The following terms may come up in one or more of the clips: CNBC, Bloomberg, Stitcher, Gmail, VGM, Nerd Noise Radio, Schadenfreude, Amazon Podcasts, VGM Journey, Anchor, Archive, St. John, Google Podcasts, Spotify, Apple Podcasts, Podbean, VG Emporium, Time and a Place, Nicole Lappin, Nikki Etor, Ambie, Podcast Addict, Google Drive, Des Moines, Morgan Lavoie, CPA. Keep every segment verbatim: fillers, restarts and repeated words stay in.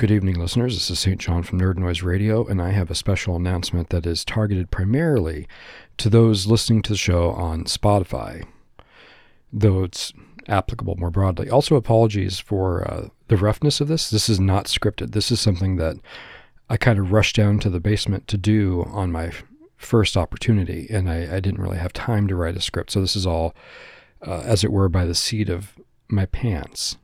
Good evening, listeners. This is Saint John from Nerd Noise Radio, and I have a special announcement that is targeted primarily to those listening to the show on Spotify, though it's applicable more broadly. Also, apologies for uh, the roughness of this. This is not scripted. This is something that I kind of rushed down to the basement to do on my first opportunity, and I, I didn't really have time to write a script. So this is all, uh, as it were, by the seat of my pants.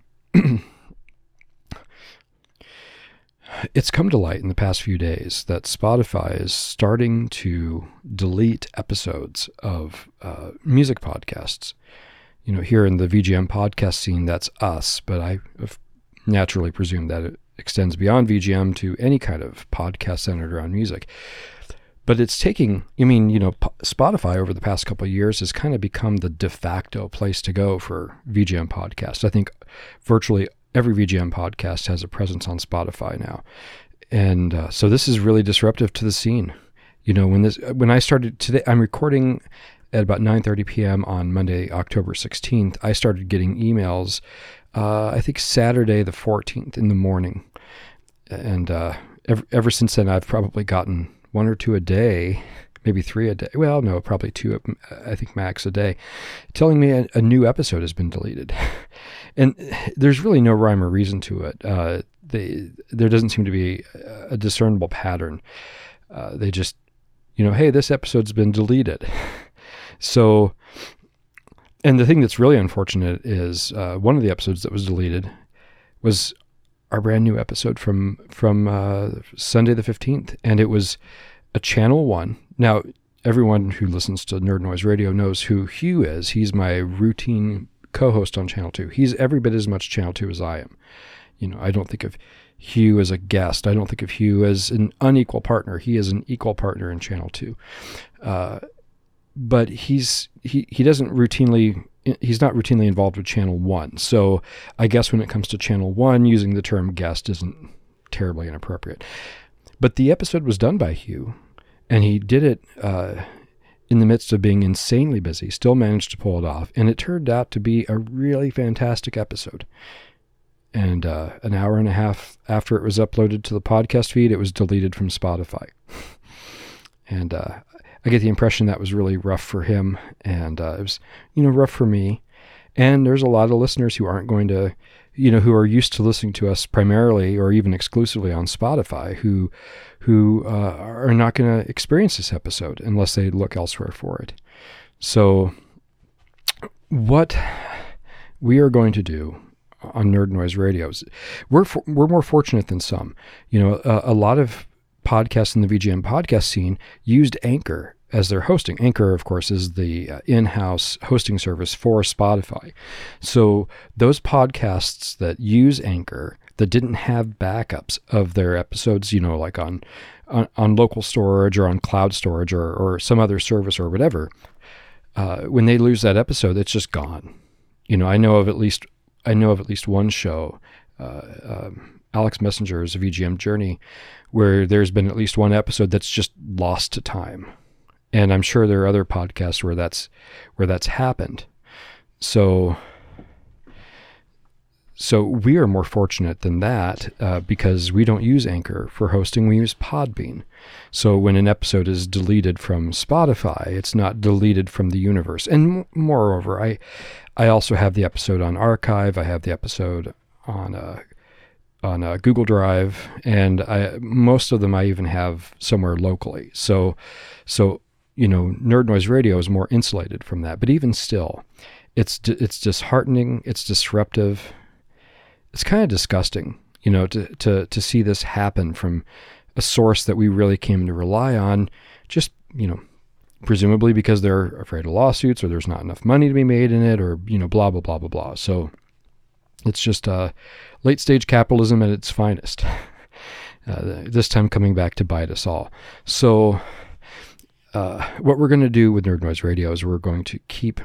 It's come to light in the past few days that Spotify is starting to delete episodes of uh, music podcasts. You know, here in the V G M podcast scene, that's us, but I naturally presume that it extends beyond V G M to any kind of podcast centered around music. But it's taking, I mean, you know, Spotify over the past couple of years has kind of become the de facto place to go for V G M podcasts. I think virtually every V G M podcast has a presence on Spotify now. And uh, so this is really disruptive to the scene. You know, when this, when I started today, I'm recording at about nine thirty p.m. on Monday, October sixteenth. I started getting emails, uh, I think Saturday the fourteenth in the morning. And uh, ever, ever since then, I've probably gotten one or two a day, maybe three a day. Well, no, probably two, I think max a day, telling me a, a new episode has been deleted. And there's really no rhyme or reason to it. Uh, they, there doesn't seem to be a discernible pattern. Uh, they just, you know, hey, this episode's been deleted. So, and the thing that's really unfortunate is uh, one of the episodes that was deleted was our brand new episode from from uh, Sunday the fifteenth, and it was a Channel One. Now, everyone who listens to Nerd Noise Radio knows who Hugh is. He's my routine co-host on Channel Two. He's every bit as much Channel Two as I am. You know, I don't think of Hugh as a guest. I don't think of Hugh as an unequal partner. He is an equal partner in Channel Two, uh, but he's he he doesn't routinely he's not routinely involved with Channel One. So I guess when it comes to Channel One, using the term guest isn't terribly inappropriate. But the episode was done by Hugh, and he did it. Uh, in the midst of being insanely busy, still managed to pull it off. And it turned out to be a really fantastic episode. And uh, an hour and a half after it was uploaded to the podcast feed, it was deleted from Spotify. And uh, I get the impression that was really rough for him. And uh, it was, you know, rough for me. And there's a lot of listeners who aren't going to, you know, who are used to listening to us primarily or even exclusively on Spotify, who who uh, are not going to experience this episode unless they look elsewhere for it. So what we are going to do on Nerd Noise Radio is we're, for, we're more fortunate than some. You know, a, a lot of podcasts in the V G M podcast scene used Anchor as their hosting. Anchor, of course, is the in-house hosting service for Spotify. So those podcasts that use Anchor that didn't have backups of their episodes, you know, like on on, on local storage or on cloud storage or, or some other service or whatever, uh, when they lose that episode, it's just gone. You know, I know of at least I know of at least one show. Uh, um, Alex Messenger's V G M Journey, where there's been at least one episode that's just lost to time. And I'm sure there are other podcasts where that's where that's happened. So, so we are more fortunate than that uh, because we don't use Anchor for hosting. We use Podbean. So when an episode is deleted from Spotify, it's not deleted from the universe. And moreover, I I also have the episode on Archive. I have the episode on uh, on uh, Google Drive, and I, most of them I even have somewhere locally. So, so. You know, Nerd Noise Radio is more insulated from that. But even still, it's it's disheartening. It's disruptive. It's kind of disgusting, you know, to, to, to see this happen from a source that we really came to rely on, just, you know, presumably because they're afraid of lawsuits or there's not enough money to be made in it or, you know, blah, blah, blah, blah, blah. So it's just uh, late stage capitalism at its finest, uh, this time coming back to bite us all. So... Uh, what we're going to do with Nerd Noise Radio is we're going to keep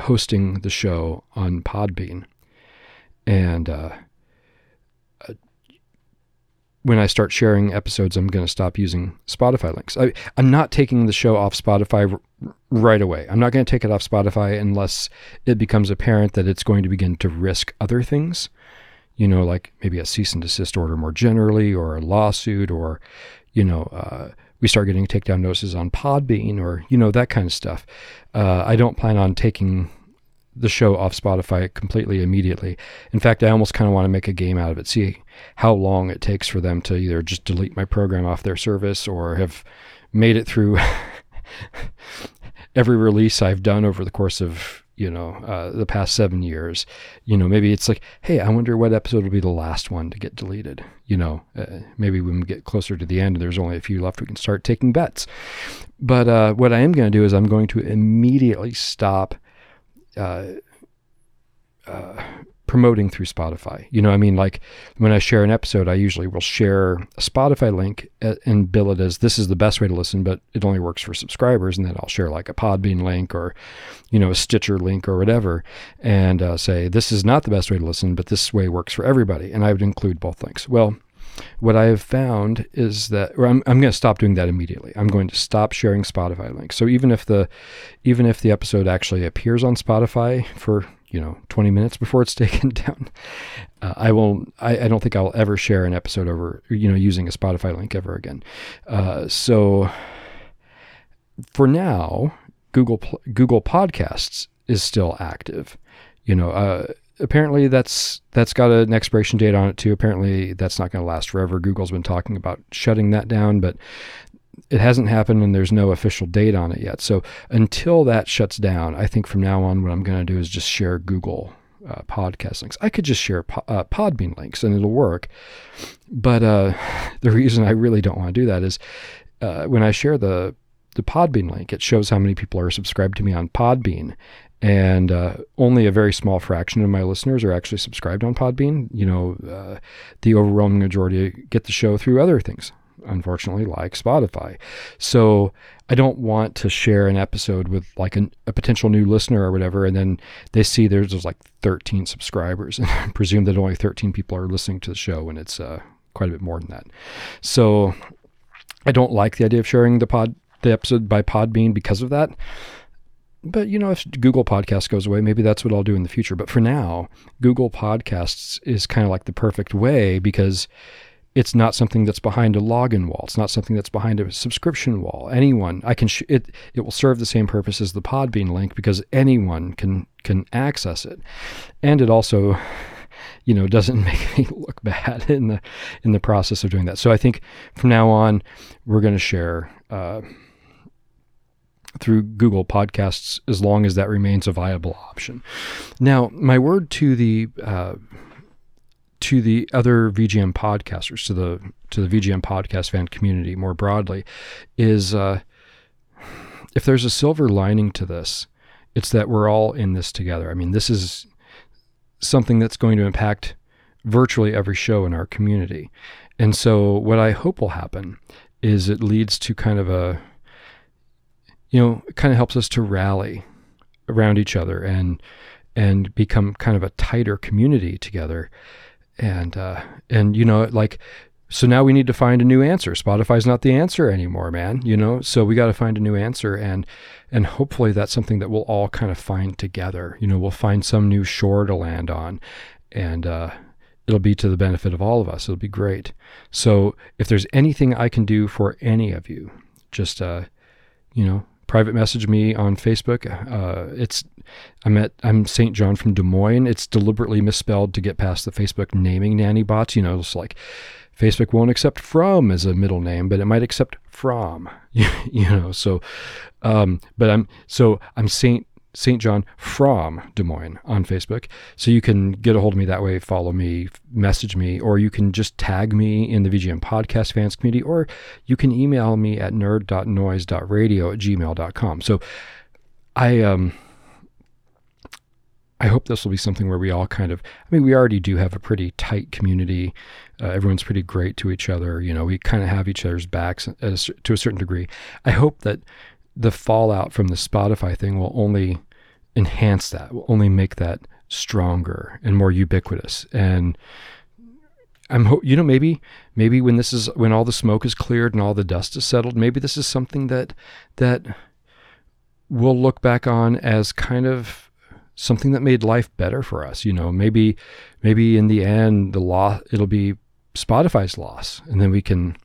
hosting the show on Podbean. And uh, uh, when I start sharing episodes, I'm going to stop using Spotify links. I, I'm not taking the show off Spotify r- right away. I'm not going to take it off Spotify unless it becomes apparent that it's going to begin to risk other things. you know, like maybe a cease and desist order more generally, or a lawsuit, or, you know, uh, we start getting takedown notices on Podbean, or, you know, that kind of stuff. Uh, I don't plan on taking the show off Spotify completely immediately. In fact, I almost kind of want to make a game out of it, see how long it takes for them to either just delete my program off their service, or have made it through every release I've done over the course of, you know, uh, the past seven years. You know, maybe it's like, hey, I wonder what episode will be the last one to get deleted. You know, uh, maybe when we get closer to the end and there's only a few left, we can start taking bets. But uh, what I am going to do is I'm going to immediately stop uh, uh, promoting through Spotify. You know, I mean, like when I share an episode, I usually will share a Spotify link and bill it as this is the best way to listen, but it only works for subscribers. And then I'll share like a Podbean link, or, you know, a Stitcher link or whatever, and uh, say, this is not the best way to listen, but this way works for everybody. And I would include both links. Well, what I have found is that, or I'm, I'm going to stop doing that immediately. I'm going to stop sharing Spotify links. So even if the, even if the episode actually appears on Spotify for, you know, twenty minutes before it's taken down, uh, I will, I, I don't think I'll ever share an episode over, you know, using a Spotify link ever again. Uh, so for now, Google, Google Podcasts is still active, you know, uh, apparently that's that's got an expiration date on it too. Apparently that's not going to last forever. Google's been talking about shutting that down, but it hasn't happened, and there's no official date on it yet. So until that shuts down, I think from now on what I'm going to do is just share Google uh, podcast links. I could just share po- uh, Podbean links and it'll work. But uh, the reason I really don't want to do that is uh, when I share the, the Podbean link, it shows how many people are subscribed to me on Podbean. And uh, only a very small fraction of my listeners are actually subscribed on Podbean. You know, uh, the overwhelming majority get the show through other things, unfortunately, like Spotify. So I don't want to share an episode with like an, a potential new listener or whatever, and then they see there's, there's like thirteen subscribers, and I presume that only thirteen people are listening to the show, and it's uh, quite a bit more than that. So I don't like the idea of sharing the pod, the episode by Podbean because of that. But, you know, if Google Podcasts goes away, maybe that's what I'll do in the future. But for now, Google Podcasts is kind of like the perfect way, because it's not something that's behind a login wall. It's not something that's behind a subscription wall. Anyone, I can, sh- it, it will serve the same purpose as the Podbean link, because anyone can, can access it. And it also, you know, doesn't make me look bad in the, in the process of doing that. So I think from now on, we're going to share, uh, through Google Podcasts, as long as that remains a viable option. Now, my word to the, uh, to the other V G M podcasters, to the to the V G M podcast fan community more broadly, is uh, if there's a silver lining to this, it's that we're all in this together. I mean, this is something that's going to impact virtually every show in our community. And so what I hope will happen is it leads to kind of a, you know, it kind of helps us to rally around each other and and become kind of a tighter community together. And, uh, and, you know, like, so now we need to find a new answer. Spotify's not the answer anymore, man, you know, so we got to find a new answer. And, and hopefully that's something that we'll all kind of find together. You know, we'll find some new shore to land on, and, uh, it'll be to the benefit of all of us. It'll be great. So if there's anything I can do for any of you, just, uh, you know, private message me on Facebook. Uh, it's, I'm at, I'm Saint John from Des Moines. It's deliberately misspelled to get past the Facebook naming nanny bots. You know, it's like Facebook won't accept from as a middle name, but it might accept from, you know? So, um, but I'm, so I'm Saint Saint John from Des Moines on Facebook. So you can get a hold of me that way, follow me, message me, or you can just tag me in the V G M podcast fans community, or you can email me at nerd dot noise dot radio at gmail dot com. So I, um, I hope this will be something where we all kind of, I mean, we already do have a pretty tight community. Uh, everyone's pretty great to each other. You know, we kind of have each other's backs at a, to a certain degree. I hope that the fallout from the Spotify thing will only enhance that, will only make that stronger and more ubiquitous. And I'm, ho- you know, maybe, maybe when this is, when all the smoke is cleared and all the dust is settled, maybe this is something that, that we'll look back on as kind of something that made life better for us. You know, maybe maybe in the end, the loss, it'll be Spotify's loss, and then we can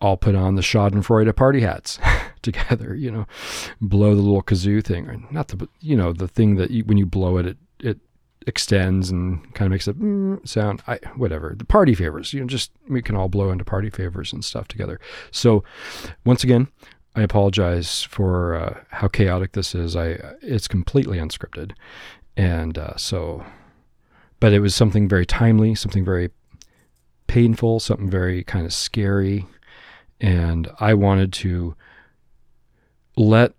all put on the Schadenfreude party hats together, you know, blow the little kazoo thing, or not the, you know, the thing that you, when you blow it, it, it extends and kind of makes a mm, sound, I, whatever, the party favors, you know, just, we can all blow into party favors and stuff together. So once again, I apologize for uh, how chaotic this is. I, it's completely unscripted. And uh, so, but it was something very timely, something very painful, something very kind of scary. And I wanted to let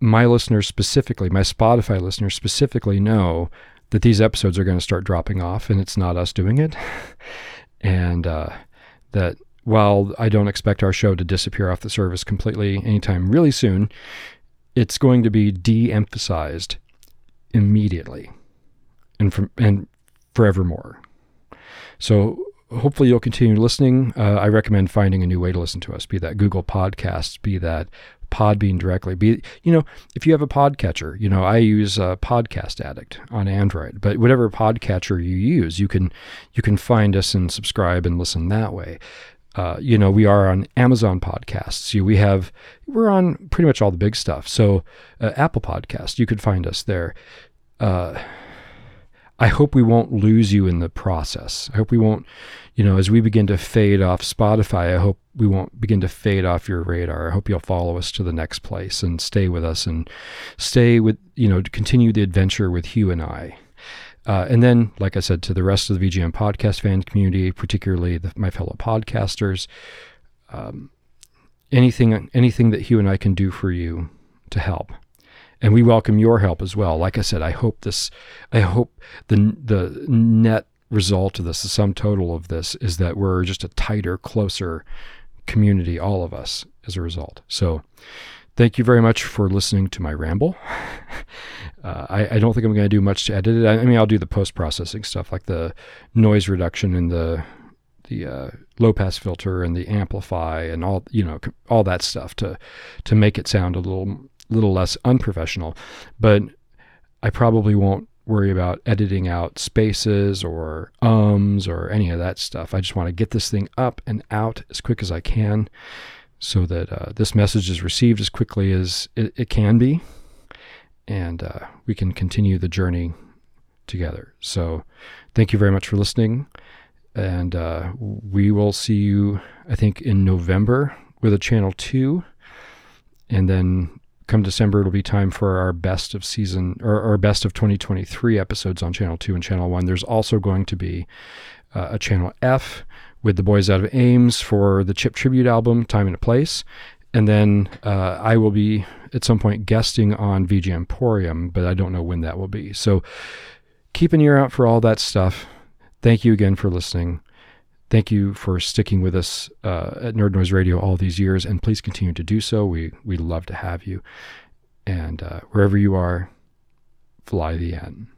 my listeners specifically, my Spotify listeners specifically, know that these episodes are going to start dropping off, and it's not us doing it. And uh, that while I don't expect our show to disappear off the service completely anytime really soon, it's going to be de-emphasized immediately and from, and forevermore. So hopefully you'll continue listening. Uh, I recommend finding a new way to listen to us, be that Google Podcasts, be that Podbean directly. Be, you know, if you have a podcatcher, you know, I use uh, Podcast Addict on Android, but whatever podcatcher you use, you can you can find us and subscribe and listen that way. Uh, you know, we are on Amazon Podcasts. You, we have we're on pretty much all the big stuff. So uh, Apple Podcasts, you could find us there. Uh, I hope we won't lose you in the process. I hope we won't, you know, as we begin to fade off Spotify, I hope we won't begin to fade off your radar. I hope you'll follow us to the next place and stay with us and stay with, you know, continue the adventure with Hugh and I. Uh, and then, like I said, to the rest of the V G M podcast fan community, particularly the, my fellow podcasters, um, anything, anything that Hugh and I can do for you to help. And we welcome your help as well. Like I said, I hope this, I hope the the net result of this, the sum total of this, is that we're just a tighter, closer community, all of us, as a result. So thank you very much for listening to my ramble. uh, I, I don't think I'm going to do much to edit it. I, I mean, I'll do the post-processing stuff, like the noise reduction and the the uh, low-pass filter and the amplify and all, you know, all that stuff to to make it sound a little little less unprofessional, but I probably won't worry about editing out spaces or ums or any of that stuff. I just want to get this thing up and out as quick as I can so that uh, this message is received as quickly as it, it can be, and uh, we can continue the journey together. So thank you very much for listening, and uh, we will see you, I think, in November with a Channel two, and then come December, it'll be time for our best of season or our best of twenty twenty-three episodes on Channel two and Channel one. There's also going to be uh, a Channel F with the boys out of Ames for the Chip tribute album, Time and a Place. And then uh, I will be at some point guesting on V G Emporium, but I don't know when that will be. So keep an ear out for all that stuff. Thank you again for listening. Thank you for sticking with us uh, at Nerd Noise Radio all these years, and please continue to do so. We we love to have you. And uh, wherever you are, fly the N.